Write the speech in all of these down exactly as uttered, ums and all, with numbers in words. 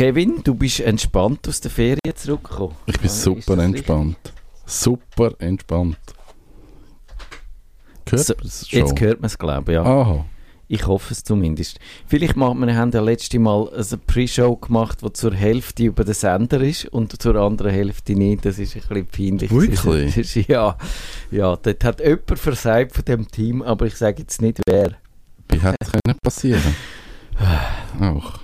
Kevin, du bist entspannt aus der Ferien zurückgekommen. Ich bin also, super entspannt. Super entspannt. Hört so, jetzt hört man es, glaube ich, ja. Aha. Ich hoffe es zumindest. Vielleicht machen wir, wir haben ja letztes Mal eine Pre-Show gemacht, die zur Hälfte über den Sender ist und zur anderen Hälfte nicht. Das ist ein bisschen peinlich. Wirklich? Das ist, ja, ja, dort hat jemand versagt von dem Team, aber ich sage jetzt nicht, wer. Wie hätte es können passieren? Auch.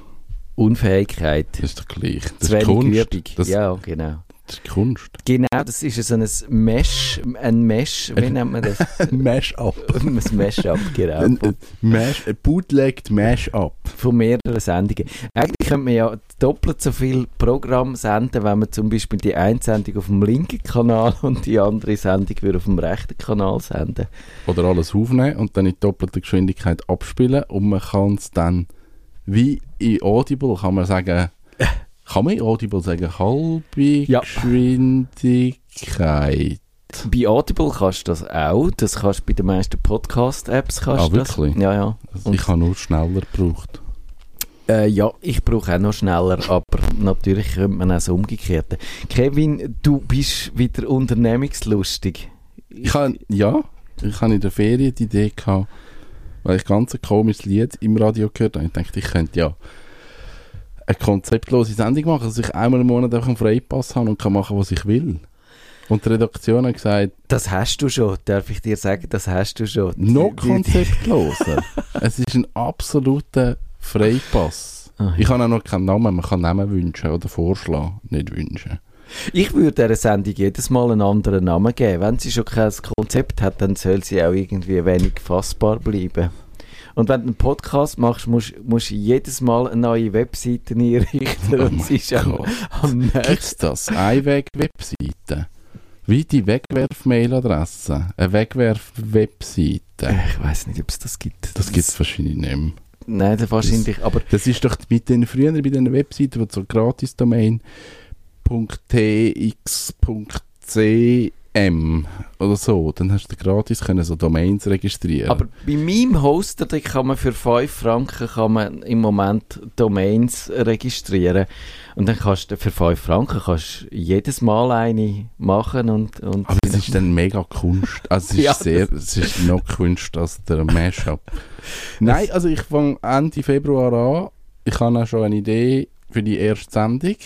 Unfähigkeit. Das ist doch gleich. Das ist Kunst. Das ja, genau. Das ist Kunst. Genau, das ist so ein Mesh, ein Mesh, wie nennt man das? Ein Mesh-Up. Ein Mesh-Up, genau. Ein, ein, Mesh, ein bootlegged Mesh-Up. Von mehreren Sendungen. Eigentlich könnte man ja doppelt so viel Programm senden, wenn man zum Beispiel die eine Sendung auf dem linken Kanal und die andere Sendung würde auf dem rechten Kanal senden. Oder alles aufnehmen und dann in doppelter Geschwindigkeit abspielen und man kann es dann, wie in Audible, kann man sagen... Kann man in Audible sagen, halbe ja. Geschwindigkeit? Bei Audible kannst du das auch. Das kannst du bei den meisten Podcast-Apps. Kannst ah, wirklich? Das. Ja, ja. Also ich habe nur schneller gebraucht. Äh, ja, ich brauche auch noch schneller, aber natürlich könnte man auch so umgekehrt. Kevin, du bist wieder unternehmungslustig. Ich kann, ja, ich hatte in der Ferien die Idee gehabt, weil ich ganz ein komisches Lied im Radio gehört habe. Ich dachte, ich könnte ja eine konzeptlose Sendung machen, dass ich einmal im Monat einfach einen Freipass habe und kann machen, was ich will. Und die Redaktion hat gesagt... Das hast du schon, darf ich dir sagen, das hast du schon. Noch konzeptloser. Es ist ein absoluter Freipass. Ach, ja. Ich kann auch noch keinen Namen, man kann Namen wünschen oder vorschlagen, nicht wünschen. Ich würde dieser Sendung jedes Mal einen anderen Namen geben. Wenn sie schon kein Konzept hat, dann soll sie auch irgendwie wenig fassbar bleiben. Und wenn du einen Podcast machst, musst du jedes Mal eine neue Webseite einrichten. Oh, und es ist am, am gibt es das? Einweg-Webseite? Wie die Wegwerf-Mail-Adresse? Eine Wegwerf-Webseite? Ich weiss nicht, ob es das gibt. Das, das gibt es wahrscheinlich nicht mehr. Nein, das wahrscheinlich. Das, aber das ist doch mit den früher bei den Webseiten, wo so gratis Domain Punkt t x Punkt c M oder so, dann hast du gratis können so Domains registrieren. Aber bei meinem Hoster kann man für fünf Franken kann man im Moment Domains registrieren und dann kannst du für fünf Franken kannst jedes Mal eine machen und, und aber es ist dann mega Kunst. Also es ist ja, sehr, es ist noch Kunst als der Mashup. Nein, also ich fange Ende Februar an. Ich habe auch schon eine Idee für die erste Sendung.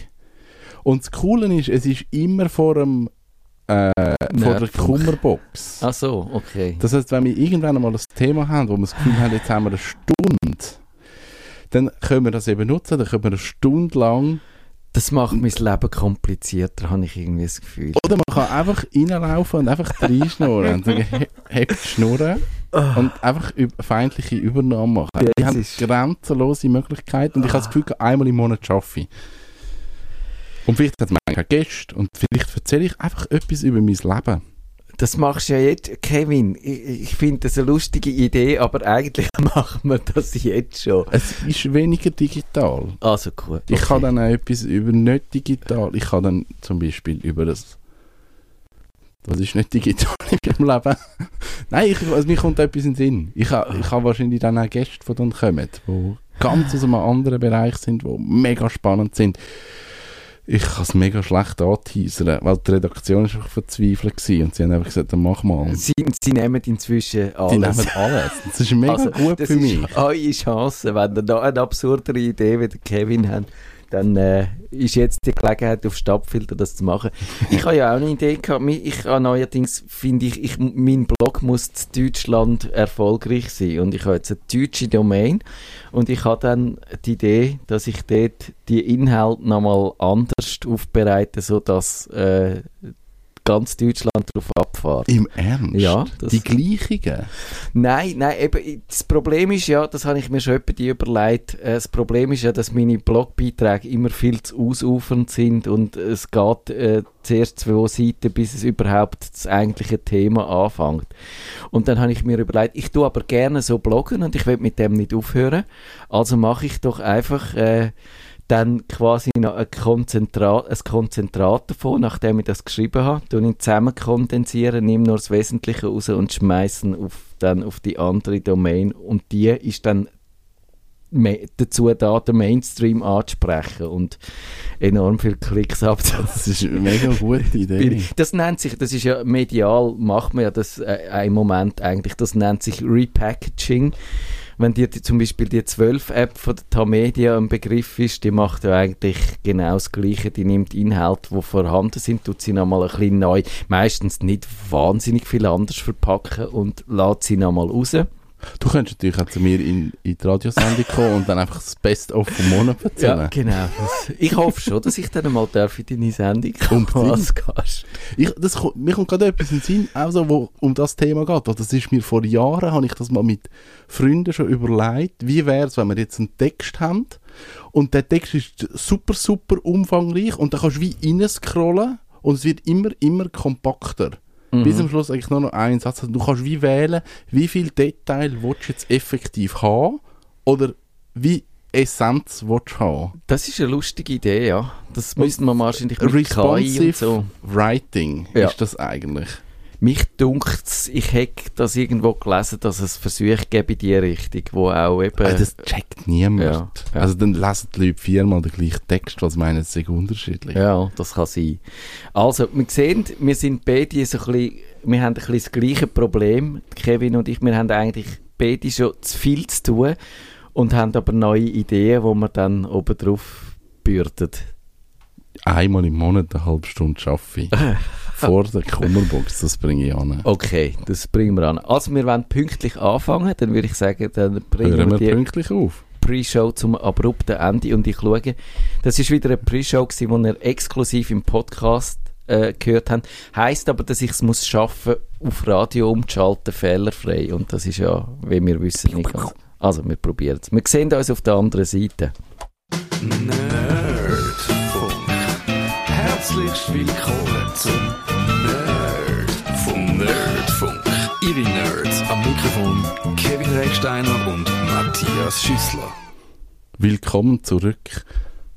Und das Coole ist, es ist immer vor einem Äh, von der Kummerbox. Ach so, okay. Das heisst, wenn wir irgendwann einmal ein Thema haben, wo wir das Gefühl haben, jetzt haben wir eine Stunde, dann können wir das eben nutzen, dann können wir eine Stunde lang... Das macht mein Leben komplizierter, habe ich irgendwie das Gefühl. Oder man kann einfach reinlaufen und einfach reinschnurren und sagen, he- hebt die Schnurren und einfach feindliche Übernahmen machen. Ja, die haben grenzenlose Möglichkeiten und ich habe das Gefühl, einmal im Monat arbeite ich. Und vielleicht hat man einen Gast und vielleicht erzähle ich einfach etwas über mein Leben. Das machst du ja jetzt, Kevin. Ich, ich finde das eine lustige Idee, aber eigentlich macht man das jetzt schon. Es ist weniger digital. Also gut. Okay. Ich kann dann auch etwas über nicht digital. Ich kann dann zum Beispiel über das... Das ist nicht digital in meinem Leben. Nein, ich, also mir kommt etwas in den Sinn. Ich habe ich ha wahrscheinlich dann auch Gäste, die dann kommen, die ganz aus einem anderen Bereich sind, die mega spannend sind. Ich kann es mega schlecht anteasern, weil die Redaktion war verzweifelt gewesen und sie haben einfach gesagt, dann mach mal. Sie, sie nehmen inzwischen alles. Sie nehmen alles. Das ist mega also, gut für mich. Das ist eure Chance. Wenn ihr noch eine absurdere Idee wie der Kevin habt, dann äh, ist jetzt die Gelegenheit auf Stadtfilter das zu machen. Ich habe ja auch eine Idee gehabt. Ich habe neuerdings, finde ich, ich, mein Blog muss in Deutschland erfolgreich sein und ich habe jetzt eine deutsche Domain. Und ich habe dann die Idee, dass ich dort die Inhalte nochmal anders aufbereite, sodass äh, ganz Deutschland darauf abfährt. Im Ernst? Ja. Die gleichen? Nein, nein, eben, das Problem ist ja, das habe ich mir schon etwa die überlegt, äh, das Problem ist ja, dass meine Blogbeiträge immer viel zu ausufernd sind und es geht äh, zuerst zwei Seiten, bis es überhaupt das eigentliche Thema anfängt. Und dann habe ich mir überlegt, ich tue aber gerne so bloggen und ich will mit dem nicht aufhören, also mache ich doch einfach... Äh, dann quasi noch ein Konzentrat, ein Konzentrat davon, nachdem ich das geschrieben habe, zusammen kondensieren, nehme nur das Wesentliche raus und schmeiße ihn auf, dann auf die andere Domain. Und die ist dann dazu da, den Mainstream anzusprechen und enorm viele Klicks abzuholen. Das ist eine mega gute Idee. Das nennt sich, das ist ja medial, macht man ja das äh, einen Moment eigentlich, das nennt sich Repackaging. Wenn dir zum Beispiel die zwölf App von der Tamedia ein Begriff ist, die macht ja eigentlich genau das Gleiche. Die nimmt Inhalte, die vorhanden sind, tut sie nochmal ein bisschen neu, meistens nicht wahnsinnig viel anders verpacken und lässt sie nochmal raus. Du könntest natürlich auch zu mir in, in die Radiosendung kommen und dann einfach das Best-of vom Monat erzählen. Ja, genau. Das, ich hoffe schon, dass ich dann einmal darf in deine Sendung kommen als Gast. Ich, das, mir kommt gerade etwas in den Sinn, auch so, wo um das Thema geht. Das ist mir vor Jahren, habe ich das mal mit Freunden schon überlegt, wie wäre es, wenn wir jetzt einen Text haben und der Text ist super, super umfangreich und dann kannst du wie reinscrollen und es wird immer, immer kompakter. Mhm. Bis am Schluss eigentlich nur noch einen Satz. Du kannst wie wählen, wie viel Detail willst du jetzt effektiv haben oder wie Essenz willst du haben. Das ist eine lustige Idee, ja. Das müssten wir wahrscheinlich mit Responsive K I und so. Writing ja. Ist das eigentlich. Mich dunkt es, ich hätte das irgendwo gelesen, dass es Versuche gäbe in die Richtung, wo auch eben... Also das checkt niemand. Ja, ja. Also dann lesen die Leute viermal den gleichen Text, was meinen sie unterschiedlich. Ja, das kann sein. Also, wir sehen, wir sind beide so ein bisschen, wir haben ein bisschen das gleiche Problem, Kevin und ich, wir haben eigentlich beide schon zu viel zu tun und haben aber neue Ideen, die wir dann oben drauf bürden. Einmal im Monat eine halbe Stunde arbeite ich. Vor der Kummerbox, das bringe ich an. Okay, das bringen wir an. Also wir wollen pünktlich anfangen, dann würde ich sagen, dann bringen Hören wir die pünktlich auf. Pre-Show zum abrupten Ende und ich schaue, das war wieder eine Pre-Show, die wir exklusiv im Podcast äh, gehört haben. Heisst aber, dass ich es muss schaffen, auf Radio umzuschalten, fehlerfrei. Und das ist ja, wie wir wissen, nicht ganz. Also wir probieren es. Wir sehen uns auf der anderen Seite. Nerdfunk. Herzlich willkommen zum Nerdfunk. Ihre Nerds am Mikrofon Kevin Rechsteiner und Matthias Schüssler. Willkommen zurück.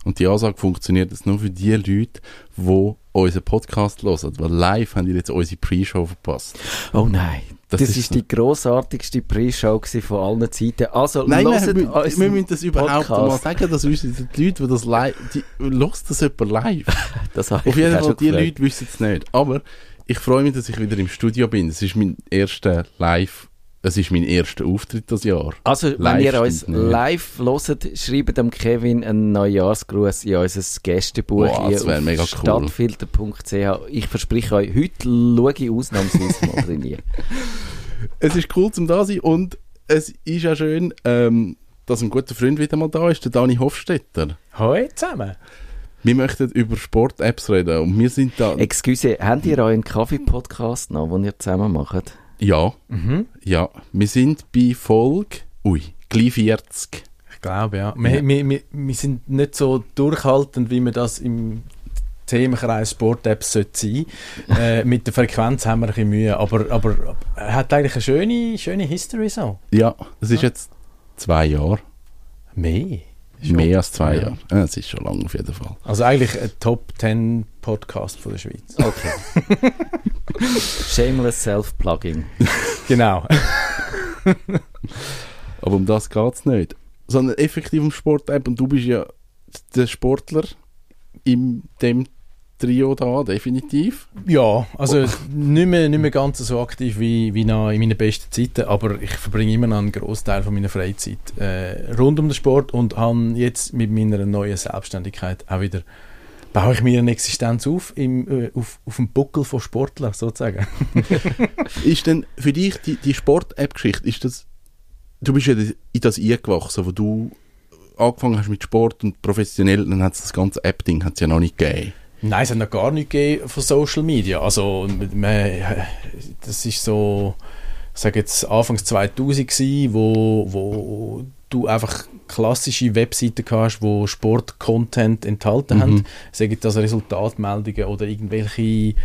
Und die Ansage funktioniert jetzt nur für die Leute, die unseren Podcast hören. Weil live haben die jetzt unsere Pre-Show verpasst. Oh nein. Das, das ist, ist die grossartigste Pre-Show von allen Zeiten. Also nein, nein, wir, wir müssen das überhaupt mal sagen, dass uns die Leute, die das live... Die, hört das jemand live? Das habe ich auf jeden Fall, die gefragt. Leute wissen es nicht. Aber... Ich freue mich, dass ich wieder im Studio bin. Es ist mein erster Live, es ist mein erster Auftritt das Jahr. Also, live, wenn ihr uns live hört, schreibt dem Kevin einen Neujahrsgruß in unser Gästebuch. Wow, das wäre mega cool. stadtfilter punkt c h. Ich verspreche euch, heute schaue ich ausnahmsweise mal trainieren. Es ist cool, zum da sein und es ist auch schön, ähm, dass ein guter Freund wieder mal da ist, der Dani Hofstetter. Hoi zusammen. Wir möchten über Sport-Apps reden und wir sind da... Excuse, habt ihr euren Kaffee-Podcast noch, den ihr zusammen macht? Ja, mhm. ja. Wir sind bei Folge... Ui, gleich vierzig. Ich glaube, ja. Wir, ja. Wir, wir, wir sind nicht so durchhaltend, wie wir das im Themenkreis Sport-Apps sein sollte. äh, mit der Frequenz haben wir ein bisschen Mühe, aber, aber er hat eigentlich eine schöne, schöne History so. Ja, es ist ja. jetzt zwei Jahre. Mehr? Schon. Mehr als zwei ja. Jahre. Es ist schon lange auf jeden Fall. Also eigentlich ein Top zehn Podcast von der Schweiz. Okay. Shameless Self-Plugging. Genau. Aber um das geht es nicht. Sondern effektiv um Sport-App. Und du bist ja der Sportler in dem Trio da, definitiv. Ja, also oh. nicht, mehr, nicht mehr ganz so aktiv wie, wie noch in meinen besten Zeiten, aber ich verbringe immer noch einen Großteil von meiner Freizeit äh, rund um den Sport und habe jetzt mit meiner neuen Selbstständigkeit auch wieder, baue ich mir eine Existenz auf, im, äh, auf, auf dem Buckel von Sportlern sozusagen. Ist denn für dich die, die Sport-App-Geschichte, ist das, du bist ja in das eingewachsen, wo du angefangen hast mit Sport und professionell, dann hat es das ganze App-Ding hat's ja noch nicht gegeben. Nein, es hat noch gar nichts gegeben von Social Media. Also, man, das ist so, ich sage jetzt, Anfangs zweitausend gewesen, wo, wo du einfach klassische Webseiten hast, wo Sport-Content enthalten mhm. haben. Sei das Resultatmeldungen oder irgendwelche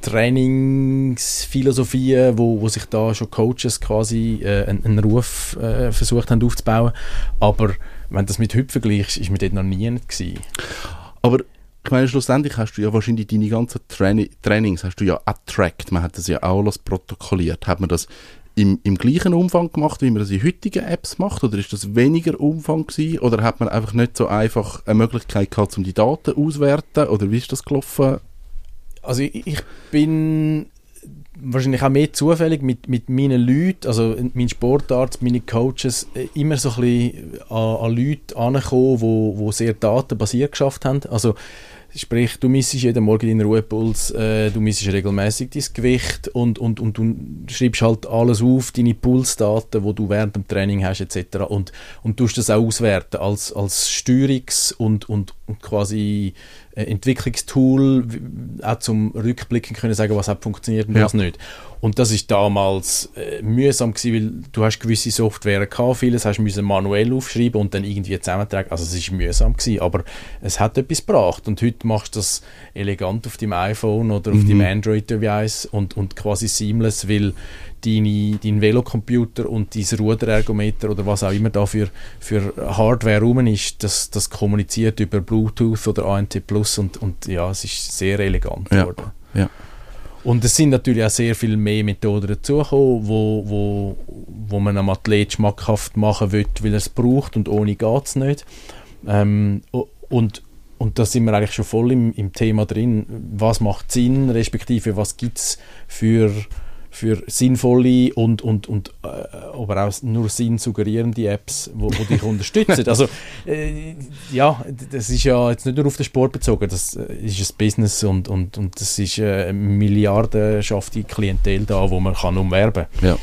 Trainingsphilosophien, wo, wo sich da schon Coaches quasi äh, einen, einen Ruf äh, versucht haben aufzubauen. Aber wenn du das mit Hüpfen vergleichst, ist mir dort noch nie gewesen. Aber ich meine, schlussendlich hast du ja wahrscheinlich deine ganzen Traini- Trainings, hast du ja attrackt, man hat das ja auch alles protokolliert. Hat man das im, im gleichen Umfang gemacht, wie man das in heutigen Apps macht? Oder ist das weniger Umfang gewesen? Oder hat man einfach nicht so einfach eine Möglichkeit gehabt, um die Daten auszuwerten? Oder wie ist das gelaufen? Also ich, ich bin wahrscheinlich auch mehr zufällig mit, mit meinen Leuten, also mein Sportarzt, meine Coaches, immer so ein bisschen an, an Leute angekommen, die, die sehr datenbasiert geschafft haben. Also sprich, du misst jeden Morgen deinen Ruhepuls, äh, du misst regelmäßig dein Gewicht und, und, und du schreibst halt alles auf, deine Pulsdaten, die du während dem Training hast et cetera. Und, und tust das auch auswerten als, als Steuerungs- und, und, und quasi Entwicklungstool, auch zum Rückblicken können sagen, was hat funktioniert und was ja. nicht. Und das ist damals äh, mühsam gewesen, weil du hast gewisse Software gehabt, vieles hast müssen manuell aufschreiben und dann irgendwie zusammentragen. Also es ist mühsam gewesen, aber es hat etwas gebracht. Und heute machst du das elegant auf deinem iPhone oder auf mhm. deinem Android-Device und, und quasi seamless, weil deine, dein Velocomputer und dein Ruderergometer oder was auch immer da für, für Hardware rum ist, das, das kommuniziert über Bluetooth oder A N T Plus und, und ja, es ist sehr elegant geworden. Ja, ja. Und es sind natürlich auch sehr viel mehr Methoden dazugekommen, wo, wo, wo man einem Athlet schmackhaft machen will, weil er es braucht und ohne geht es nicht. Ähm, und Und da sind wir eigentlich schon voll im, im Thema drin. Was macht Sinn, respektive was gibt es für, für sinnvolle und, und, und äh, aber auch nur sinnsuggerierende Apps, die dich unterstützen. Also äh, ja, das ist ja jetzt nicht nur auf den Sport bezogen, das ist ein Business und, und, und das ist eine milliardenschaftige Klientel da, die man kann umwerben kann. Ja.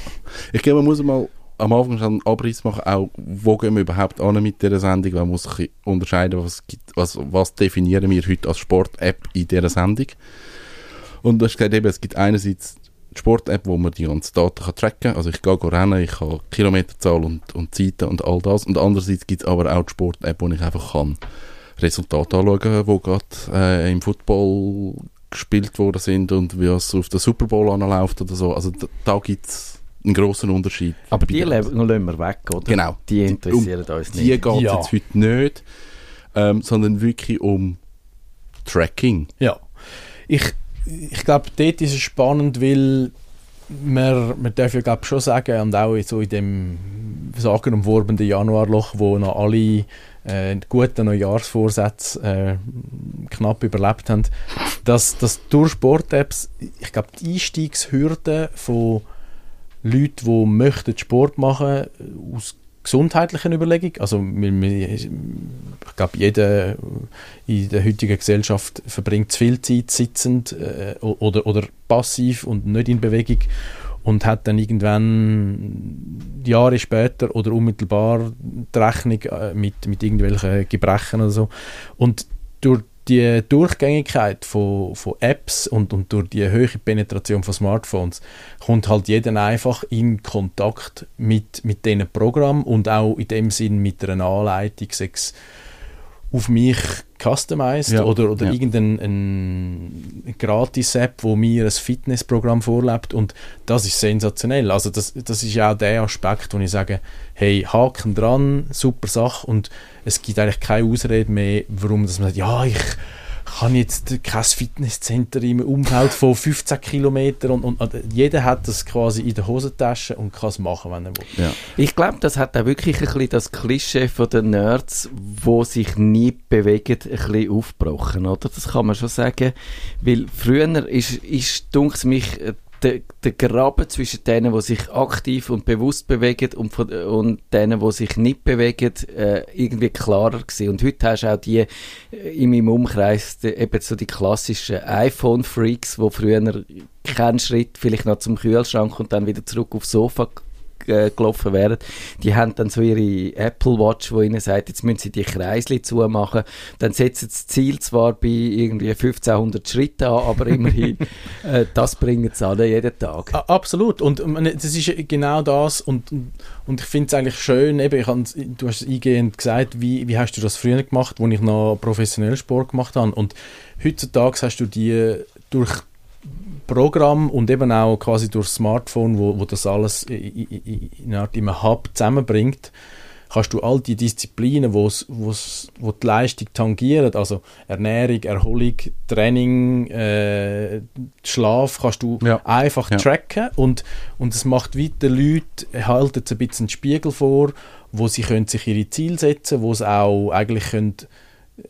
Ich glaube, man muss mal am Anfang schon einen Abriss machen, auch wo gehen wir überhaupt an mit dieser Sendung, man muss sich unterscheiden, was, gibt, was, was definieren wir heute als Sport-App in dieser Sendung. Und du hast gesagt, eben, es gibt einerseits die Sport-App, wo man die ganzen Daten kann tracken kann, also ich gehe rennen, ich habe Kilometerzahl und, und Zeiten und all das, und andererseits gibt es aber auch die Sport-App, wo ich einfach kann Resultate anschauen kann, die gerade äh, im Football gespielt worden sind und wie es auf den Super Bowl anläuft oder so, also da, da gibt es einen grossen Unterschied. Aber die lassen wir weg, oder? Genau. Die interessieren die, um, uns nicht. Die geht es ja. jetzt heute nicht, ähm, sondern wirklich um Tracking. Ja. Ich, ich glaube, dort ist es spannend, weil man, man darf ja glaub, schon sagen, und auch so in dem sagenumworbenen Januarloch, wo noch alle äh, guten Neujahrsvorsätze äh, knapp überlebt haben, dass, dass durch Sport-Apps, ich glaube, die Einstiegshürde von Leute, die möchten Sport machen aus gesundheitlichen Überlegungen. Also ich glaube, jeder in der heutigen Gesellschaft verbringt zu viel Zeit sitzend äh, oder, oder passiv und nicht in Bewegung und hat dann irgendwann Jahre später oder unmittelbar die Rechnung mit, mit irgendwelchen Gebrechen oder so. Und durch die Durchgängigkeit von, von Apps und, und durch die hohe Penetration von Smartphones kommt halt jeder einfach in Kontakt mit, mit diesen Programmen und auch in dem Sinn mit einer Anleitung, sei es auf mich customized ja, oder, oder ja. irgendeine Gratis-App, die mir ein Fitnessprogramm vorlebt und das ist sensationell. Also das, das ist auch der Aspekt, wo ich sage, hey, Haken dran, super Sache und es gibt eigentlich keine Ausrede mehr, warum dass man sagt, ja, ich kann jetzt kein Fitnesscenter im Umfeld von fünfzehn Kilometern und, und jeder hat das quasi in der Hosentasche und kann es machen, wenn er will. Ja. Ich glaube, das hat auch wirklich ein bisschen das Klischee von den Nerds, die sich nie bewegen, ein bisschen aufgebrochen, oder? Das kann man schon sagen, weil früher ist, ist dunkel mich der, der Graben zwischen denen, die sich aktiv und bewusst bewegen und, von, und denen, die sich nicht bewegen, äh, irgendwie klarer gewesen. Und heute hast du auch die in meinem Umkreis die, eben so die klassischen iPhone-Freaks, die früher keinen Schritt vielleicht noch zum Kühlschrank und dann wieder zurück aufs Sofa äh, gelaufen wären. Die haben dann so ihre Apple Watch, die ihnen sagt, jetzt müssen sie die Kreisli zumachen. Dann setzen sie das Ziel zwar bei irgendwie fünfzehnhundert Schritten an, aber immerhin, äh, das bringen sie alle jeden Tag. Absolut. Und das ist genau das. Und, und ich finde es eigentlich schön, eben, ich hab, du hast es eingehend gesagt, wie, wie hast du das früher gemacht, als ich noch professionell Sport gemacht habe. Und heutzutage hast du die durch Programm und eben auch quasi durch das Smartphone, wo, wo das alles in, in, in einem Hub zusammenbringt, kannst du all die Disziplinen, wo's, wo's, wo die Leistung tangiert, also Ernährung, Erholung, Training, äh, Schlaf, kannst du ja. einfach ja. tracken und, und es macht weiter Leute, halten ein bisschen einen Spiegel vor, wo sie können sich ihre Ziele setzen, wo sie auch eigentlich können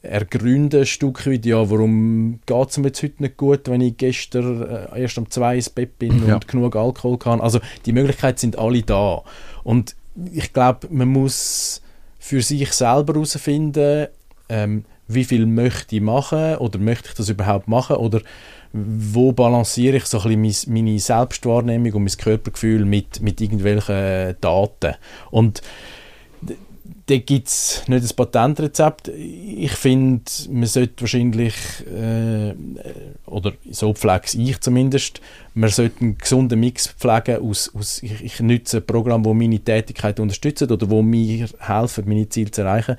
ergründen ein Stück weit, ja, warum geht es mir jetzt heute nicht gut, wenn ich gestern äh, erst um zwei ins Bett bin ja. und genug Alkohol kann. Also die Möglichkeiten sind alle da. Und ich glaube, man muss für sich selber herausfinden, ähm, wie viel möchte ich machen oder möchte ich das überhaupt machen oder wo balanciere ich so ein bisschen meine Selbstwahrnehmung und mein Körpergefühl mit, mit irgendwelchen Daten. Und d- da gibt es nicht ein Patentrezept. Ich finde, man sollte wahrscheinlich, äh, oder so pflege ich zumindest, man sollte einen gesunden Mix pflegen aus, aus ich, ich nutze ein Programm, das meine Tätigkeit unterstützt oder wo mir helfen, meine Ziele zu erreichen.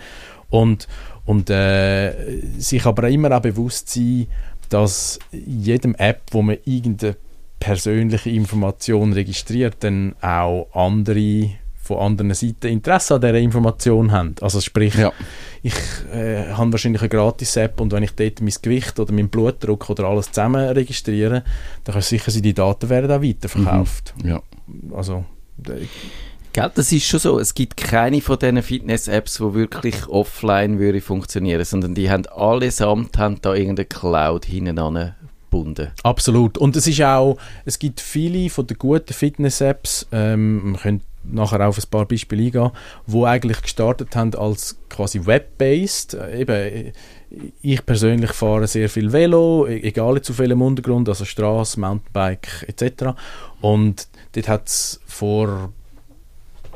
Und, und äh, sich aber immer auch bewusst sein, dass in jedem App, wo man irgendeine persönliche Information registriert, dann auch andere von anderen Seiten Interesse an dieser Information haben. Also sprich, ja. ich äh, habe wahrscheinlich eine Gratis-App und wenn ich dort mein Gewicht oder meinen Blutdruck oder alles zusammen registriere, dann kann es sicher sein, die Daten werden auch weiterverkauft. Mhm. Ja. Also, äh, Gell, das ist schon so. Es gibt keine von diesen Fitness-Apps, die wirklich offline würde funktionieren, sondern die haben allesamt haben da irgendeine Cloud hintereinander gebunden. Absolut. Und es ist auch, es gibt viele von den guten Fitness-Apps, ähm, man könnte nachher auf ein paar Beispiele eingehen, die eigentlich gestartet haben als quasi web-based. Eben, ich persönlich fahre sehr viel Velo, egal zu welchem Untergrund, also Straße, Mountainbike et cetera. Und dort hat es vor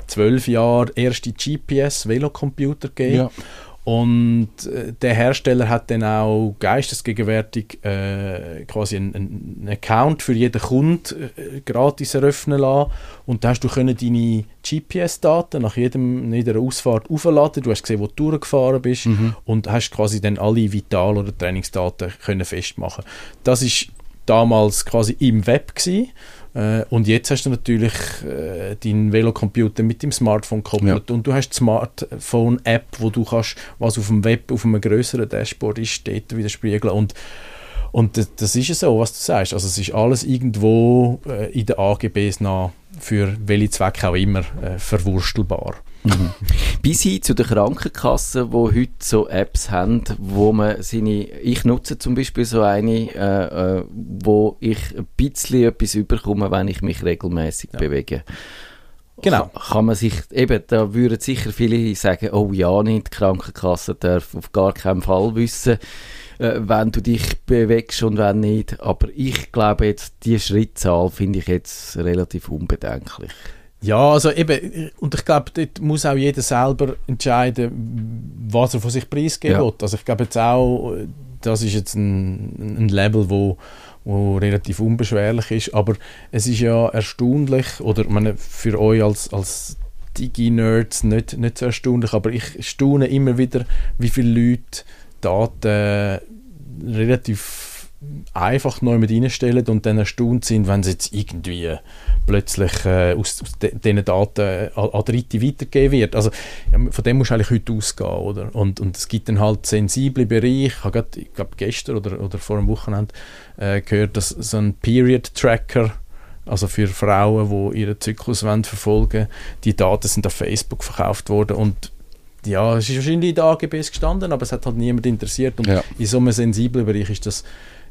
zwölf Jahren erste G P S-Velocomputer gegeben. Ja. Und der Hersteller hat dann auch geistesgegenwärtig äh, quasi einen Account für jeden Kunden äh, gratis eröffnen lassen. Und da hast du können deine G P S-Daten nach jedem, jeder Ausfahrt aufladen. Du hast gesehen, wo du durchgefahren bist mhm. und hast quasi dann alle Vital- oder Trainingsdaten können festmachen. Das ist damals quasi im Web gewesen. Äh, und jetzt hast du natürlich äh, deinen Velocomputer mit dem Smartphone gekoppelt ja. und du hast die Smartphone-App, wo du kannst, was auf dem Web, auf einem grösseren Dashboard ist, dort widerspiegeln. Und, und das, das ist ja so, was du sagst. Also es ist alles irgendwo äh, in den A G Bs nach, für welche Zwecke auch immer, äh, verwurstelbar. Mhm. Bis hin zu den Krankenkassen, die heute so Apps haben, wo man seine, ich nutze zum Beispiel so eine, äh, wo ich ein bisschen etwas überkomme, wenn ich mich regelmäßig ja. bewege. Genau. Kann, kann man sich, eben, da würden sicher viele sagen, oh ja, nicht, die Krankenkasse darf auf gar keinen Fall wissen, äh, wenn du dich bewegst und wenn nicht. Aber ich glaube jetzt, die Schrittzahl finde ich jetzt relativ unbedenklich. Ja, also eben, und ich glaube, dort muss auch jeder selber entscheiden, was er von sich preisgeben will. Ja. Also ich glaube jetzt auch, das ist jetzt ein, ein Level, wo, wo relativ unbeschwerlich ist, aber es ist ja erstaunlich, oder ich meine, für euch als, als Digi-Nerds nicht, nicht so erstaunlich, aber ich staune immer wieder, wie viele Leute Daten relativ einfach neu mit reinstellen und dann erstaunt sind, wenn sie jetzt irgendwie plötzlich äh, aus, aus de- diesen Daten äh, an Dritte weitergegeben wird. Also ja, von dem musst du eigentlich heute ausgehen, oder? Und, und es gibt dann halt sensible Bereiche. Ich habe gerade, ich glaube gestern oder, oder vor einem Wochenende äh, gehört, dass so ein Period-Tracker, also für Frauen, die ihren Zyklus verfolgen wollen, die Daten sind auf Facebook verkauft worden und ja, es ist wahrscheinlich in den A G Bs gestanden, aber es hat halt niemand interessiert und ja. in so einem sensiblen Bereich ist das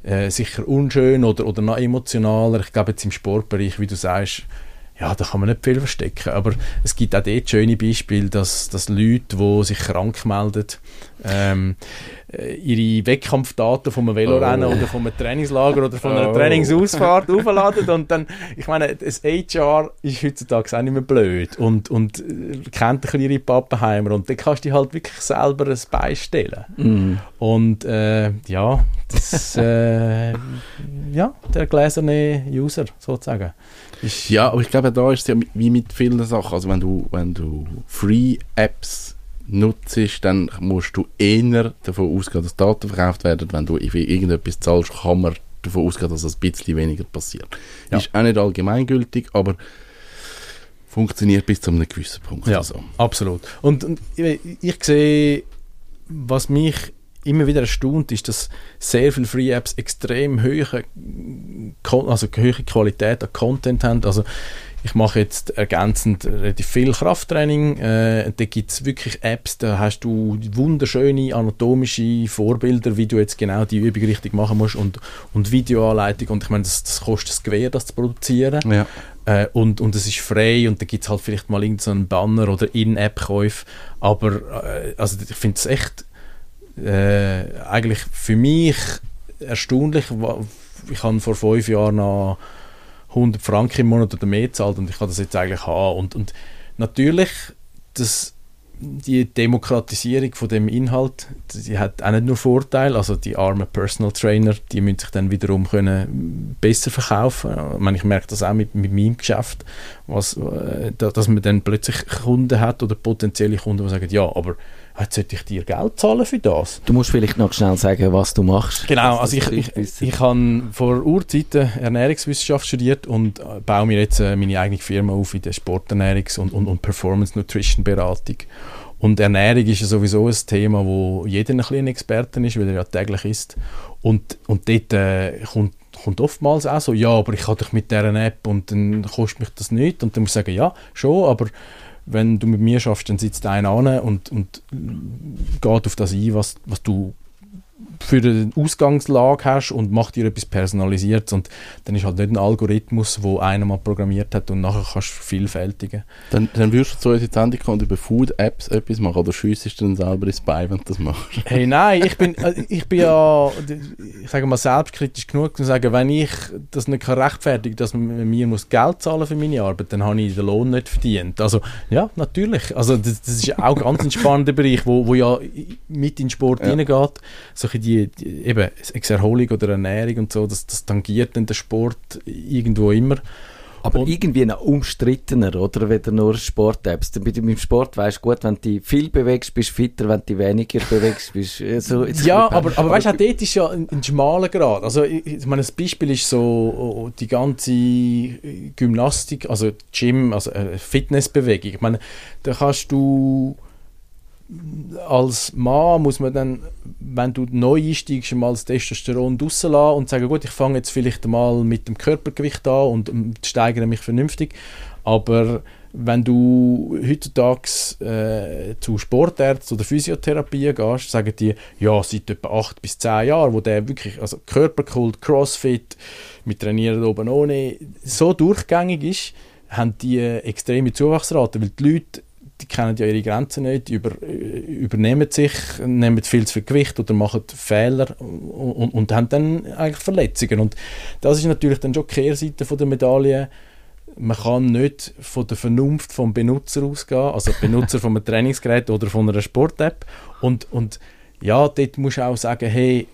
Äh, sicher unschön oder, oder noch emotionaler. Ich glaube jetzt im Sportbereich, wie du sagst, ja, da kann man nicht viel verstecken, aber es gibt auch dort schöne Beispiele, dass, dass Leute, die sich krank melden, ähm, ihre Wettkampfdaten von einem Velorennen oh. oder von einem Trainingslager oder von einer oh. Trainingsausfahrt aufladen und dann, ich meine, das H R ist heutzutage auch nicht mehr blöd und, und kennt ein bisschen ihre Pappenheimer und dann kannst du halt wirklich selber ein Bein stellen. Mm. Und äh, ja, das äh, ja, der gläserne User sozusagen. Ist ja, aber ich glaube, da ist es ja wie mit vielen Sachen. Also wenn du, wenn du Free-Apps nutzt, dann musst du eher davon ausgehen, dass Daten verkauft werden. Wenn du für irgendetwas zahlst, kann man davon ausgehen, dass das ein bisschen weniger passiert. Ja. Ist auch nicht allgemeingültig, aber funktioniert bis zu einem gewissen Punkt. Ja, also. Absolut. Und, und ich, ich sehe, was mich immer wieder erstaunt, ist, dass sehr viele Free Apps extrem hohe, also hohe Qualität an Content haben. Also ich mache jetzt ergänzend relativ viel Krafttraining. Äh, da gibt es wirklich Apps, da hast du wunderschöne anatomische Vorbilder, wie du jetzt genau die Übung richtig machen musst und, und Videoanleitung. Und ich meine, das, das kostet das Gewehr, das zu produzieren. Ja. Äh, und, und es ist frei und da gibt es halt vielleicht mal irgendeinen Banner oder In-App-Käufe. Aber äh, also ich finde es echt äh, eigentlich für mich erstaunlich. Ich habe vor fünf Jahren noch hundert Franken im Monat oder mehr zahlt und ich kann das jetzt eigentlich haben. Und, und natürlich, das, die Demokratisierung von dem Inhalt, die hat auch nicht nur Vorteile, also die armen Personal Trainer, die müssen sich dann wiederum können besser verkaufen. Ich meine, ich merke das auch mit, mit meinem Geschäft, was, dass man dann plötzlich Kunden hat oder potenzielle Kunden, die sagen, ja, aber jetzt sollte ich dir Geld zahlen für das. Du musst vielleicht noch schnell sagen, was du machst. Genau, also ich, ich, ich, ich habe vor Urzeiten Ernährungswissenschaft studiert und baue mir jetzt meine eigene Firma auf in der Sporternährungs- und, und, und Performance-Nutrition-Beratung. Und Ernährung ist ja sowieso ein Thema, wo jeder ein bisschen Experte ist, weil er ja täglich isst. Und, und dort äh, kommt, kommt oftmals auch so, ja, aber ich habe dich mit dieser App und dann kostet mich das nichts. Und dann muss ich sagen, ja, schon, aber wenn du mit mir schaffst, dann sitzt einer an und, und geht auf das ein, was, was du für eine Ausgangslage hast und macht dir etwas Personalisiertes. Und dann ist halt nicht ein Algorithmus, den einer mal programmiert hat und nachher kannst du vielfältigen. Dann, dann würdest du zu uns in die Sendung kommen und über Food-Apps etwas machen oder schiessest du dann selber ins Bein, wenn du das machst? Hey, nein, ich bin, ich bin ja, ich sage mal, selbstkritisch genug zu sagen, wenn ich das nicht rechtfertigen kann, dass man mir muss Geld zahlen für meine Arbeit, dann habe ich den Lohn nicht verdient. Also ja, natürlich. Also das, das ist auch ganz ein spannender Bereich, wo, wo ja mit in den Sport ja. reingeht. So Die, die, eben, Erholung oder Ernährung und so, das, das tangiert dann den Sport irgendwo immer. Aber und irgendwie noch umstrittener, oder? Weder nur Sport-Apps. Beim Sport weißt du gut, wenn du viel bewegst, bist du fitter, wenn du weniger bewegst, bist du. So, ja, aber, aber weißt du, auch dort ist ja ein, ein schmaler Grad. Also, ich, ich meine, das Beispiel ist so die ganze Gymnastik, also Gym, also Fitnessbewegung. Ich meine, da kannst du. Als Mann muss man dann, wenn du neu einsteigst, mal das Testosteron rauslassen und sagen, gut, ich fange jetzt vielleicht mal mit dem Körpergewicht an und steigere mich vernünftig. Aber wenn du heutzutage äh, zu Sportärzten oder Physiotherapie gehst, sagen die, ja, seit etwa acht bis zehn Jahren, wo der wirklich, also Körperkult, Crossfit, mit Trainieren oben ohne, so durchgängig ist, haben die extreme Zuwachsraten, weil die Leute die kennen ja ihre Grenzen nicht, über, übernehmen sich, nehmen viel zu viel Gewicht oder machen Fehler und, und, und haben dann eigentlich Verletzungen. Und das ist natürlich dann schon die Kehrseite von der Medaille. Man kann nicht von der Vernunft vom Benutzer ausgehen, also Benutzer von einem Trainingsgerät oder von einer Sport-App. Und, und ja, dort musst du auch sagen, hey,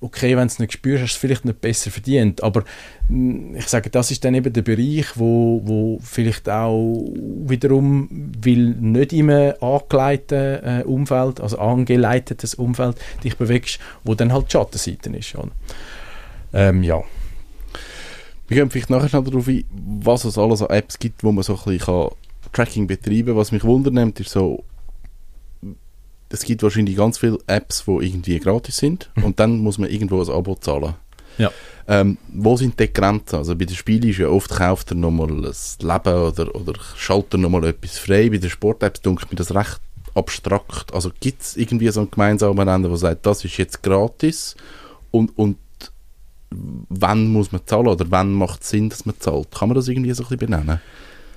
okay, wenn du es nicht spürst, hast du es vielleicht nicht besser verdient. Aber ich sage, das ist dann eben der Bereich, wo, wo vielleicht auch wiederum, weil nicht in einem angeleiteten Umfeld, also angeleitetes Umfeld dich bewegst, wo dann halt die Schattenseite ist. Ähm, ja. Wir gehen vielleicht nachher schnell darauf ein, was es alles an Apps gibt, wo man so ein bisschen Tracking betreiben kann. Was mich wundernimmt, ist so, es gibt wahrscheinlich ganz viele Apps, die irgendwie gratis sind und dann muss man irgendwo ein Abo zahlen. Ja. Ähm, wo sind die Grenzen? Also bei den Spielen ist ja oft, kauft er nochmal ein Leben oder, oder schaltet er nochmal etwas frei. Bei den Sport-Apps denkt mir das recht abstrakt. Also gibt es irgendwie so einen gemeinsamen Nenner, der sagt, das ist jetzt gratis und, und wann muss man zahlen oder wann macht es Sinn, dass man zahlt? Kann man das irgendwie so ein bisschen benennen?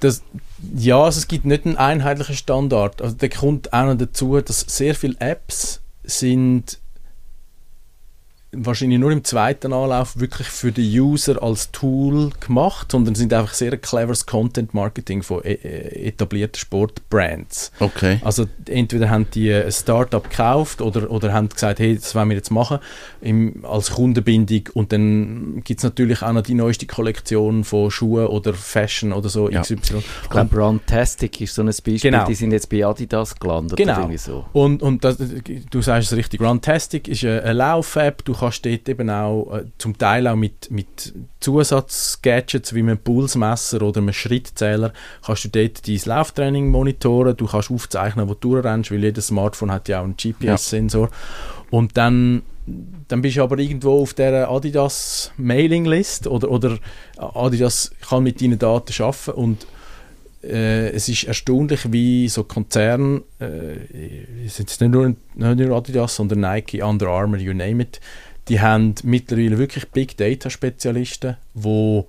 Das, ja, also es gibt nicht einen einheitlichen Standard. Also der kommt auch noch dazu, dass sehr viele Apps sind wahrscheinlich nur im zweiten Anlauf wirklich für den User als Tool gemacht, sondern sind einfach sehr cleveres Content-Marketing von etablierten Sportbrands. Okay. Also entweder haben die ein Startup gekauft oder, oder haben gesagt, hey, das wollen wir jetzt machen, im, als Kundenbindung. Und dann gibt es natürlich auch noch die neueste Kollektion von Schuhen oder Fashion oder so. Ja. X Y. Ich glaube, Runtastic ist so ein Beispiel. Genau. Die sind jetzt bei Adidas gelandet. Genau. Oder irgendwie so. Und, und das, du sagst es richtig, Runtastic ist eine Lauf-App, du kannst du dort eben auch äh, zum Teil auch mit, mit Zusatzgadgets wie einem Pulsmesser oder einem Schrittzähler kannst du dort dein Lauftraining monitoren, du kannst aufzeichnen, wo du rennst, weil jedes Smartphone hat ja auch einen G P S-Sensor. Ja. Und dann, dann bist du aber irgendwo auf dieser Adidas-Mailing-List oder, oder Adidas kann mit deinen Daten arbeiten und es ist erstaunlich, wie so Konzerne, äh, es ist nicht nur, nicht nur Adidas, sondern Nike, Under Armour, you name it, die haben mittlerweile wirklich Big Data Spezialisten, die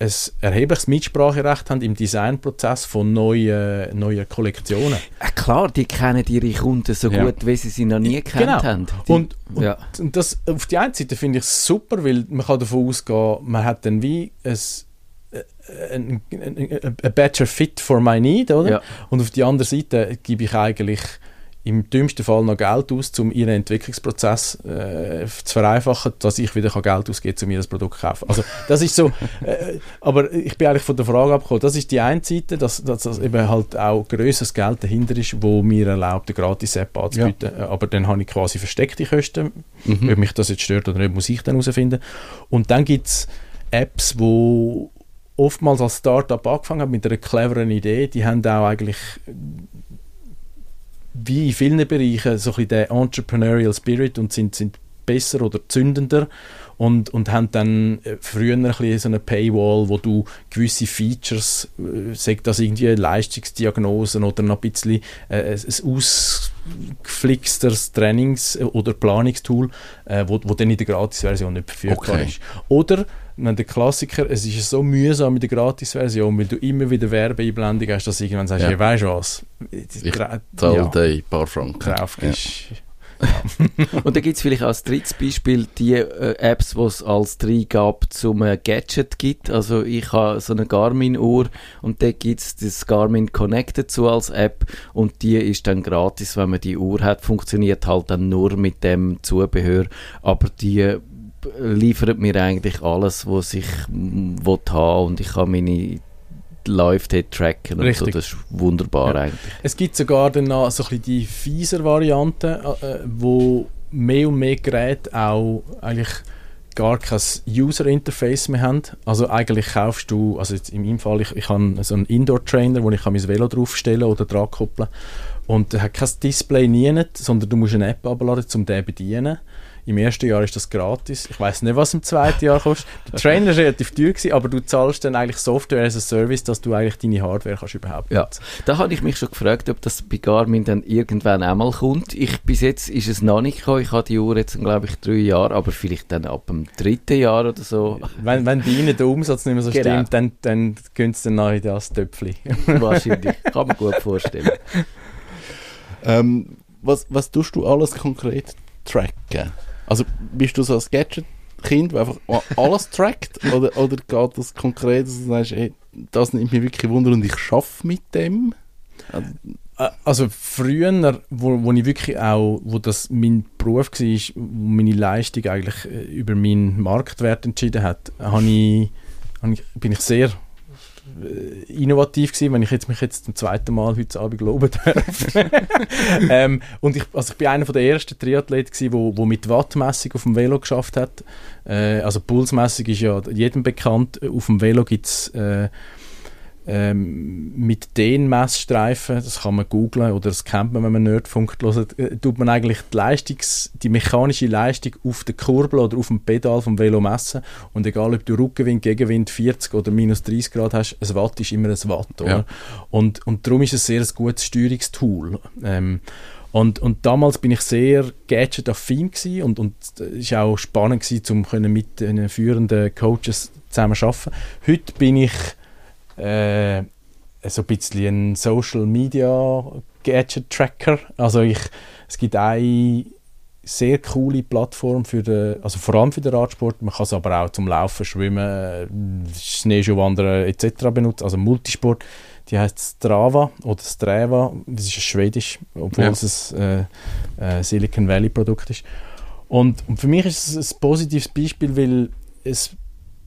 ein erhebliches Mitspracherecht haben im Designprozess von neuen, neuen Kollektionen. Ja, klar, die kennen ihre Kunden so ja. gut, wie sie sie noch nie gekannt genau. haben. Die, und, und, ja. und das auf die einen Seite finde ich super, weil man kann davon ausgehen, man hat dann wie ein Ein, ein, ein better fit for my need, oder? Ja. Und auf die andere Seite gebe ich eigentlich im dümmsten Fall noch Geld aus, um ihren Entwicklungsprozess äh, zu vereinfachen, dass ich wieder Geld ausgebe, um mir das Produkt zu kaufen. Also das ist so, äh, aber ich bin eigentlich von der Frage abgekommen, das ist die eine Seite, dass, dass das eben halt auch grösseres Geld dahinter ist, wo mir erlaubt, eine Gratis-App anzubieten, ja. aber dann habe ich quasi versteckte Kosten, mhm. ob mich das jetzt stört oder nicht, muss ich dann herausfinden. Und dann gibt es Apps, wo oftmals als Start-up angefangen haben mit einer cleveren Idee, die haben auch eigentlich wie in vielen Bereichen so ein bisschen den Entrepreneurial Spirit und sind, sind besser oder zündender und, und haben dann früher ein bisschen so eine Paywall, wo du gewisse Features, äh, sei das irgendwie Leistungsdiagnosen oder noch ein bisschen äh, ein ausgeflixteres Trainings- oder Planungstool, äh, wo, wo dann in der Gratis-Version nicht verfügbar okay. ist. Oder der Klassiker, es ist so mühsam mit der Gratis-Version, weil du immer wieder Werbeeinblendung hast, dass du irgendwann sagst, ja. hey, weißt du was? Ich zahle ja. dir ein paar Franken. Drauf gehst. Ja. Ja. Und dann gibt es vielleicht als drittes Beispiel die äh, Apps, die es als Dreingabe zum äh, Gadget gibt. Also ich habe so eine Garmin-Uhr und da gibt es das Garmin Connect dazu als App und die ist dann gratis, wenn man die Uhr hat. Funktioniert halt dann nur mit dem Zubehör, aber die liefert mir eigentlich alles, was ich haben will und ich kann meine Läufe dort tracken. Und so. Das ist wunderbar ja. eigentlich. Es gibt sogar dann noch so ein bisschen die fieser Varianten, äh, wo mehr und mehr Geräte auch eigentlich gar kein User-Interface mehr haben. Also eigentlich kaufst du, also jetzt in meinem Fall, ich, ich habe so einen Indoor-Trainer, wo ich mein Velo draufstellen oder dran koppeln kann. Und der hat kein Display nie, sondern du musst eine App abladen, um den zu bedienen. Im ersten Jahr ist das gratis. Ich weiss nicht, was im zweiten Jahr kostet. Der Trainer war relativ teuer, aber du zahlst dann eigentlich Software as a Service, dass du eigentlich deine Hardware kannst überhaupt ja. nutzen. Da habe ich mich schon gefragt, ob das bei Garmin dann irgendwann einmal kommt. Ich, bis jetzt ist es noch nicht gekommen. Ich habe die Uhr jetzt, glaube ich, drei Jahre, aber vielleicht dann ab dem dritten Jahr oder so. Wenn, wenn bei Ihnen der Umsatz nicht mehr so genau. stimmt, dann, dann gehen Sie dann noch in das Töpfchen. Wahrscheinlich. Kann man gut vorstellen. Ähm, was, was tust du alles konkret tracken? Also bist du so ein Gadget-Kind, das einfach alles trackt? Oder, oder geht das konkret, dass du sagst, ey, das nimmt mich wirklich Wunder und ich arbeite mit dem? Also früher, wo, wo ich wirklich auch, wo das mein Beruf war, wo meine Leistung eigentlich über meinen Marktwert entschieden hat, habe ich, habe ich, bin ich sehr innovativ gewesen, wenn ich jetzt mich jetzt zum zweiten Mal heute Abend loben darf. ähm, und ich, also ich bin einer der ersten Triathleten gewesen, wo, wo mit Wattmessung auf dem Velo geschafft hat. Äh, also Pulsmessung ist ja jedem bekannt. Auf dem Velo gibt es äh, ähm, mit den Messstreifen, das kann man googlen oder das kennt man, wenn man Nerdfunk hört, äh, tut man eigentlich die, Leistungs-, die mechanische Leistung auf der Kurbel oder auf dem Pedal vom Velo messen und egal ob du Rückenwind, Gegenwind, vierzig oder minus dreißig Grad hast, ein Watt ist immer ein Watt. Oder? Ja. Und, und darum ist es sehr ein sehr gutes Steuerungstool. Ähm, Und, und damals bin ich sehr gadget-affin gewesen und, und es war auch spannend gewesen, um können mit den führenden Coaches zusammen zu arbeiten. Heute bin ich äh, so ein bisschen ein Social-Media-Gadget-Tracker. Also ich, es gibt eine sehr coole Plattform, für den, also vor allem für den Radsport. Man kann es aber auch zum Laufen, Schwimmen, Schneeschuhwandern et cetera benutzen, also Multisport. Die heisst Strava oder Strava, das ist schwedisch, obwohl ja. es ein äh, äh, Silicon Valley Produkt ist. Und, und für mich ist es ein positives Beispiel, weil es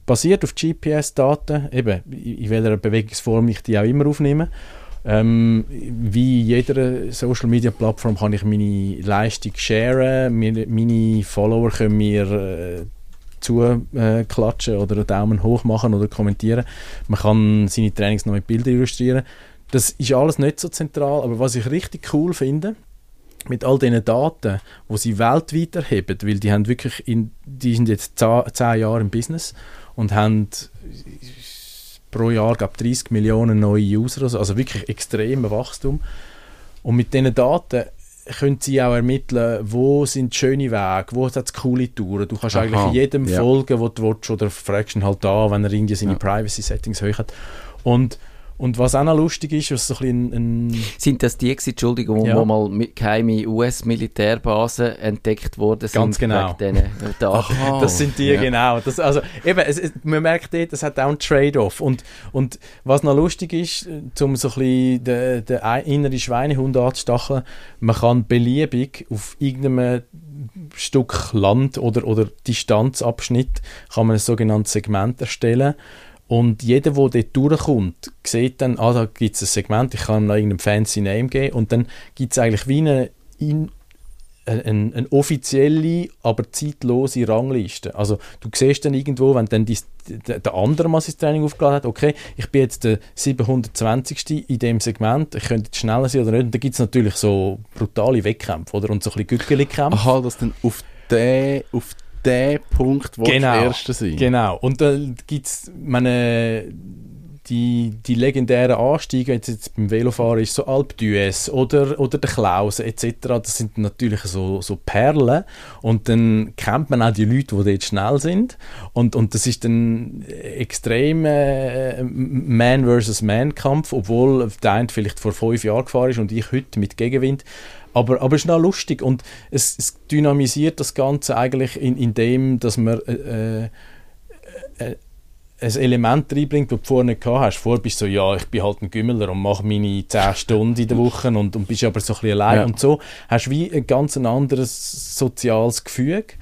basiert auf G P S-Daten, eben in welcher Bewegungsform ich die auch immer aufnehme. Ähm, wie jeder Social Media Plattform kann ich meine Leistung sharen, meine, meine Follower können mir äh, zuklatschen äh, oder einen Daumen hoch machen oder kommentieren. Man kann seine Trainings noch mit Bildern illustrieren. Das ist alles nicht so zentral, aber was ich richtig cool finde, mit all diesen Daten, die sie weltweit erheben, weil die haben wirklich in, die sind jetzt zehn Jahre im Business und haben pro Jahr gab dreißig Millionen neue User, also wirklich extremes Wachstum. Und mit diesen Daten können sie auch ermitteln, wo sind schöne Wege, wo hat es coole Touren. Du kannst Aha, eigentlich jedem ja. folgen, wo du willst, oder fragst ihn halt an, wenn er irgendwie seine ja. Privacy-Settings hoch hat. Und Und was auch noch lustig ist, was so ein, ein sind das die, Entschuldigung, wo ja. mal geheime U S-Militärbasen entdeckt wurden? Ganz genau. Aha, das sind die, ja. genau. Das, also, eben, es, es, man merkt dort, es hat auch einen Trade-off. Und, und was noch lustig ist, um so ein bisschen den, den inneren Schweinehund anzustacheln, man kann beliebig auf irgendeinem Stück Land oder, oder Distanzabschnitt kann man ein sogenanntes Segment erstellen. Und jeder, der dort durchkommt, sieht dann, ah, da gibt es ein Segment, ich kann ihm noch irgendeinen fancy Name geben. Und dann gibt es eigentlich wie eine, eine, eine offizielle, aber zeitlose Rangliste. Also du siehst dann irgendwo, wenn dann die, der andere mal sein Training aufgeladen hat, okay, ich bin jetzt der siebenhundertzwanzigste in diesem Segment, ich könnte jetzt schneller sein oder nicht. Und dann gibt es natürlich so brutale Wettkämpfe, oder? Und so ein bisschen Güggeli-Kämpfe. Aha, das dann auf den... Auf der Punkt, wo genau, der Erste sein. Genau. Und dann gibt es die, die legendären Anstiege, jetzt, jetzt beim Velofahren ist so Alpe d'Huez oder, oder der Klausen et cetera. Das sind natürlich so, so Perlen. Und dann kennt man auch die Leute, die dort schnell sind. Und, und das ist ein extremer Man-versus-Man-Kampf, obwohl der eine vielleicht vor fünf Jahren gefahren ist und ich heute mit Gegenwind. Aber, aber es ist auch lustig und es, es dynamisiert das Ganze eigentlich in, in dem, dass man äh, äh, äh, ein Element reinbringt, das du vorher nicht gehabt hast. Vorher bist du so, ja, ich bin halt ein Gümmeler und mache meine zehn Stunden in der Woche und, und bist aber so ein bisschen allein. Ja. Und so hast du wie ein ganz anderes soziales Gefüge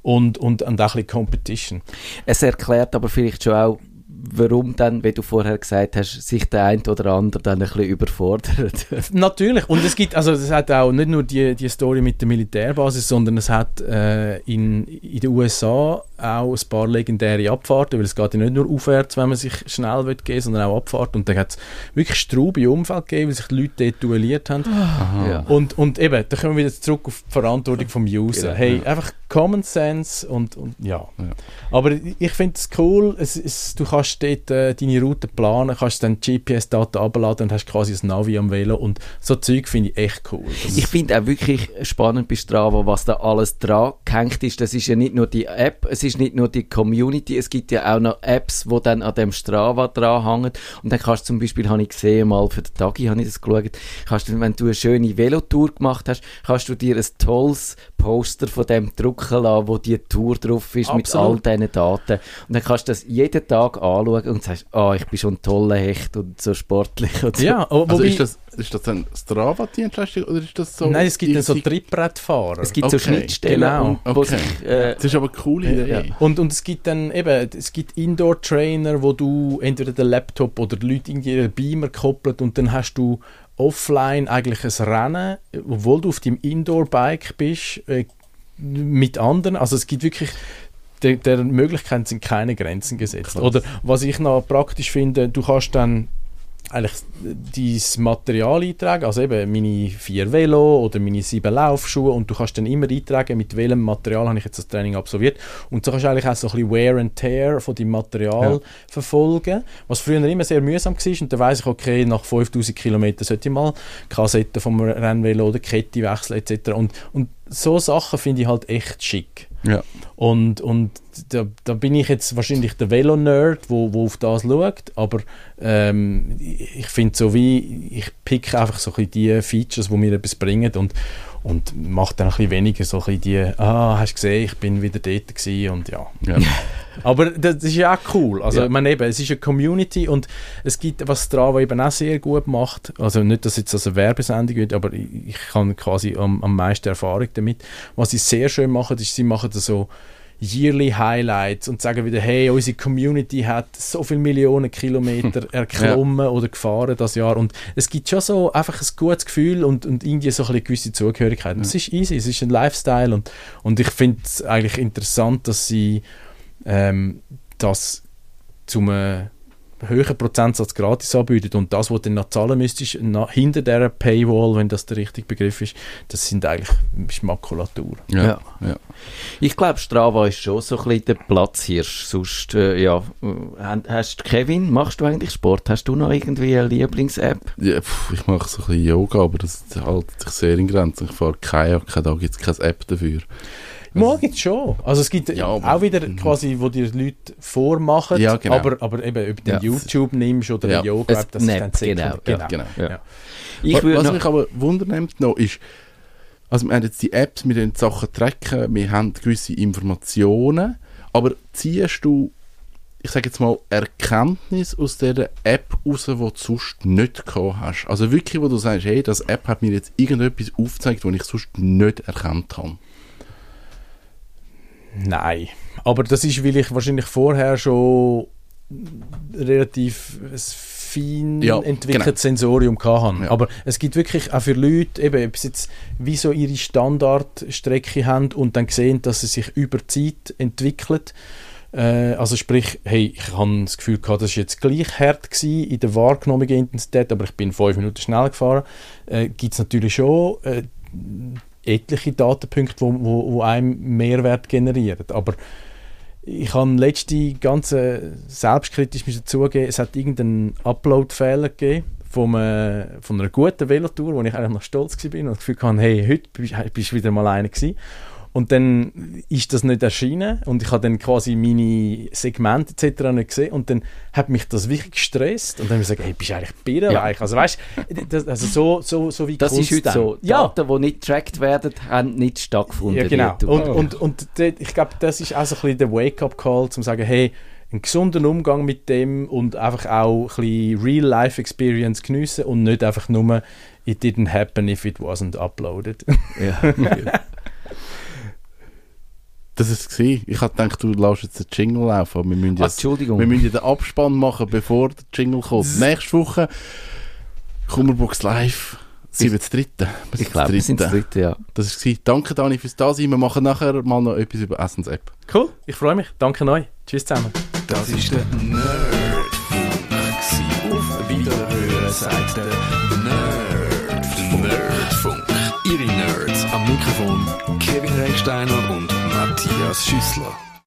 und, und, und auch ein bisschen Competition. Es erklärt aber vielleicht schon auch, warum dann, wie du vorher gesagt hast, sich der eine oder andere dann ein bisschen überfordert? Natürlich. Und es gibt, also es hat auch nicht nur die, die Story mit der Militärbasis, sondern es hat äh, in, in den U S A auch ein paar legendäre Abfahrten, weil es geht ja nicht nur aufwärts, wenn man sich schnell will gehen, sondern auch Abfahrten. Und dann hat es wirklich straube Unfälle gegeben, weil sich die Leute dort duelliert haben. Ja. Und, und eben, da kommen wir wieder zurück auf die Verantwortung vom User. Ja. Hey, einfach Common Sense und, und ja. ja. Aber ich finde es cool, es, es, du kannst dort äh, deine Route planen, kannst dann G P S-Daten abladen und hast quasi ein Navi am Velo und so Zeug finde ich echt cool. Das ich finde auch wirklich spannend bei Strava, was da alles dran gehängt ist. Das ist ja nicht nur die App, es ist nicht nur die Community, es gibt ja auch noch Apps, die dann an dem Strava dran hängen und dann kannst du zum Beispiel, habe ich gesehen, mal für den Tagi habe ich das geschaut, kannst du, wenn du eine schöne Velotour gemacht hast, kannst du dir ein tolles Poster von dem drucken lassen, wo die Tour drauf ist. Absolut. Mit all diesen Daten und dann kannst du das jeden Tag anschauen und sagst, ah, oh, ich bin schon ein toller Hecht und so sportlich. Und so. Ja, also ist das, ist das dann Strava-Dienstleistung oder ist das so? Nein, es gibt dann so Trittbrettfahrer. Es gibt okay. so Schnittstellen. Genau. Und, okay. sich, äh, das ist aber eine coole Idee. Ja. Und, und es gibt dann eben, es gibt Indoor-Trainer, wo du entweder den Laptop oder die Leute in ihren Beamer koppelt und dann hast du offline eigentlich ein Rennen, obwohl du auf deinem Indoor-Bike bist, äh, mit anderen. Also es gibt wirklich... Der, der Möglichkeiten sind keine Grenzen gesetzt. Klasse. Oder was ich noch praktisch finde, du kannst dann eigentlich dein Material eintragen, also eben meine vier Velo oder meine sieben Laufschuhe und du kannst dann immer eintragen, mit welchem Material habe ich jetzt das Training absolviert und so kannst du eigentlich auch so ein bisschen Wear and Tear von deinem Material ja. verfolgen, was früher immer sehr mühsam war und dann weiss ich, okay, nach fünftausend Kilometern sollte ich mal Kassette vom Rennvelo oder Kette wechseln et cetera. Und, und so Sachen finde ich halt echt schick. Ja. Und, und da, da bin ich jetzt wahrscheinlich der Velo-Nerd, der auf das schaut, aber ähm, ich finde so wie, ich picke einfach so ein bisschen die Features, die mir etwas bringen und, und mache dann ein bisschen weniger so ein bisschen die, ah, hast du gesehen, ich bin wieder dort gewesen und ja. ja. Aber das ist ja auch cool, also ja. ich meine eben, es ist eine Community und es gibt, was Strava eben auch sehr gut macht, also nicht, dass jetzt das eine Werbesendung wird, aber ich, ich habe quasi am, am meisten Erfahrung damit. Was sie sehr schön machen, ist, sie machen so Yearly Highlights und sagen wieder, hey, unsere Community hat so viele Millionen Kilometer erklommen ja. oder gefahren das Jahr. Und es gibt schon so einfach ein gutes Gefühl und, und irgendwie so eine gewisse Zugehörigkeit. Es ja. ist easy, es ist ein Lifestyle und, und ich finde es eigentlich interessant, dass sie ähm, das zum äh, höheren Prozentsatz gratis anbietet und das, was du dann noch zahlen müsstest, na, hinter dieser Paywall, wenn das der richtige Begriff ist, das sind eigentlich Makulatur. Ja, ja. Ja. Ich glaube, Strava ist schon so ein bisschen der Platzhirsch. Sonst, äh, ja, hast Kevin, machst du eigentlich Sport? Hast du noch irgendwie eine Lieblings-App? Ja, pf, ich mache so ein bisschen Yoga, aber das hält sich sehr in Grenzen. Ich fahre Kajak, da gibt es keine App dafür. Mal gibt es schon. Also es gibt ja, auch wieder quasi, wo dir Leute vormachen, ja, genau. aber, aber eben, ob du ja. YouTube nimmst oder ja. Yoga, das ist dann sehr genau. genau. genau. ja. ja. Ich was was mich aber wundernimmt noch ist, also wir haben jetzt die Apps, wir haben Sachen tracken, wir haben gewisse Informationen, aber ziehst du, ich sage jetzt mal, Erkenntnis aus dieser App raus, die du sonst nicht gehabt hast? Also wirklich, wo du sagst, hey, das App hat mir jetzt irgendetwas aufgezeigt, was ich sonst nicht erkannt habe. Nein, aber das ist, weil ich wahrscheinlich vorher schon relativ ein fein ja, entwickeltes genau. Sensorium hatte. Ja. Aber es gibt wirklich auch für Leute, eben, ob sie jetzt wie so ihre Standardstrecke haben und dann sehen, dass sie sich über Zeit entwickelt. Äh, also sprich, hey, ich habe das Gefühl gehabt, das war jetzt gleich hart gewesen in der wahrgenommenen Intensität, aber ich bin fünf Minuten schnell gefahren. Äh, gibt es natürlich schon äh, etliche Datenpunkte, wo, wo, wo einem Mehrwert generieren. Aber ich habe letzte ganz selbstkritisch dazugeben, es hat irgendeinen Upload-Fehler gegeben vom, äh, von einer guten Velotour, wo ich eigentlich noch stolz war und das Gefühl hatte, hey, heute bist du wieder mal einer gewesen. Und dann ist das nicht erschienen und ich habe dann quasi meine Segmente et cetera nicht gesehen und dann hat mich das wirklich gestresst und dann habe ich gesagt, hey, bist du eigentlich birrenweich? Ja. Also weißt du, also so, so, so wie das Kunst ist heute dann. So, ja. Daten, die nicht getrackt werden, haben nicht stattgefunden. Ja, genau. Und, und, und ich glaube, das ist auch so ein bisschen der Wake-up-Call, um zu sagen, hey, einen gesunden Umgang mit dem und einfach auch ein bisschen Real-Life-Experience geniessen und nicht einfach nur, it didn't happen if it wasn't uploaded. Ja, das war es. Ich habe gedacht, du lässt jetzt den Jingle laufen. Aber wir müssen jetzt, Entschuldigung. Wir müssen den Abspann machen, bevor der Jingle kommt. Nächste Woche Kummerbox Live. Sind wir das Dritte? Ich glaube, wir sind das Dritte, ja. Das war es. Danke, Dani, fürs Dasein. Wir machen nachher mal noch etwas über Essens-App. Cool, ich freue mich. Danke euch. Tschüss zusammen. Das ist der Nerdfunk. Auf Wiederhören sagt der Nerdfunk. Nerdfunk. Ihre Nerds am Mikrofon Kevin Rechsteiner und Matthias Schüssler.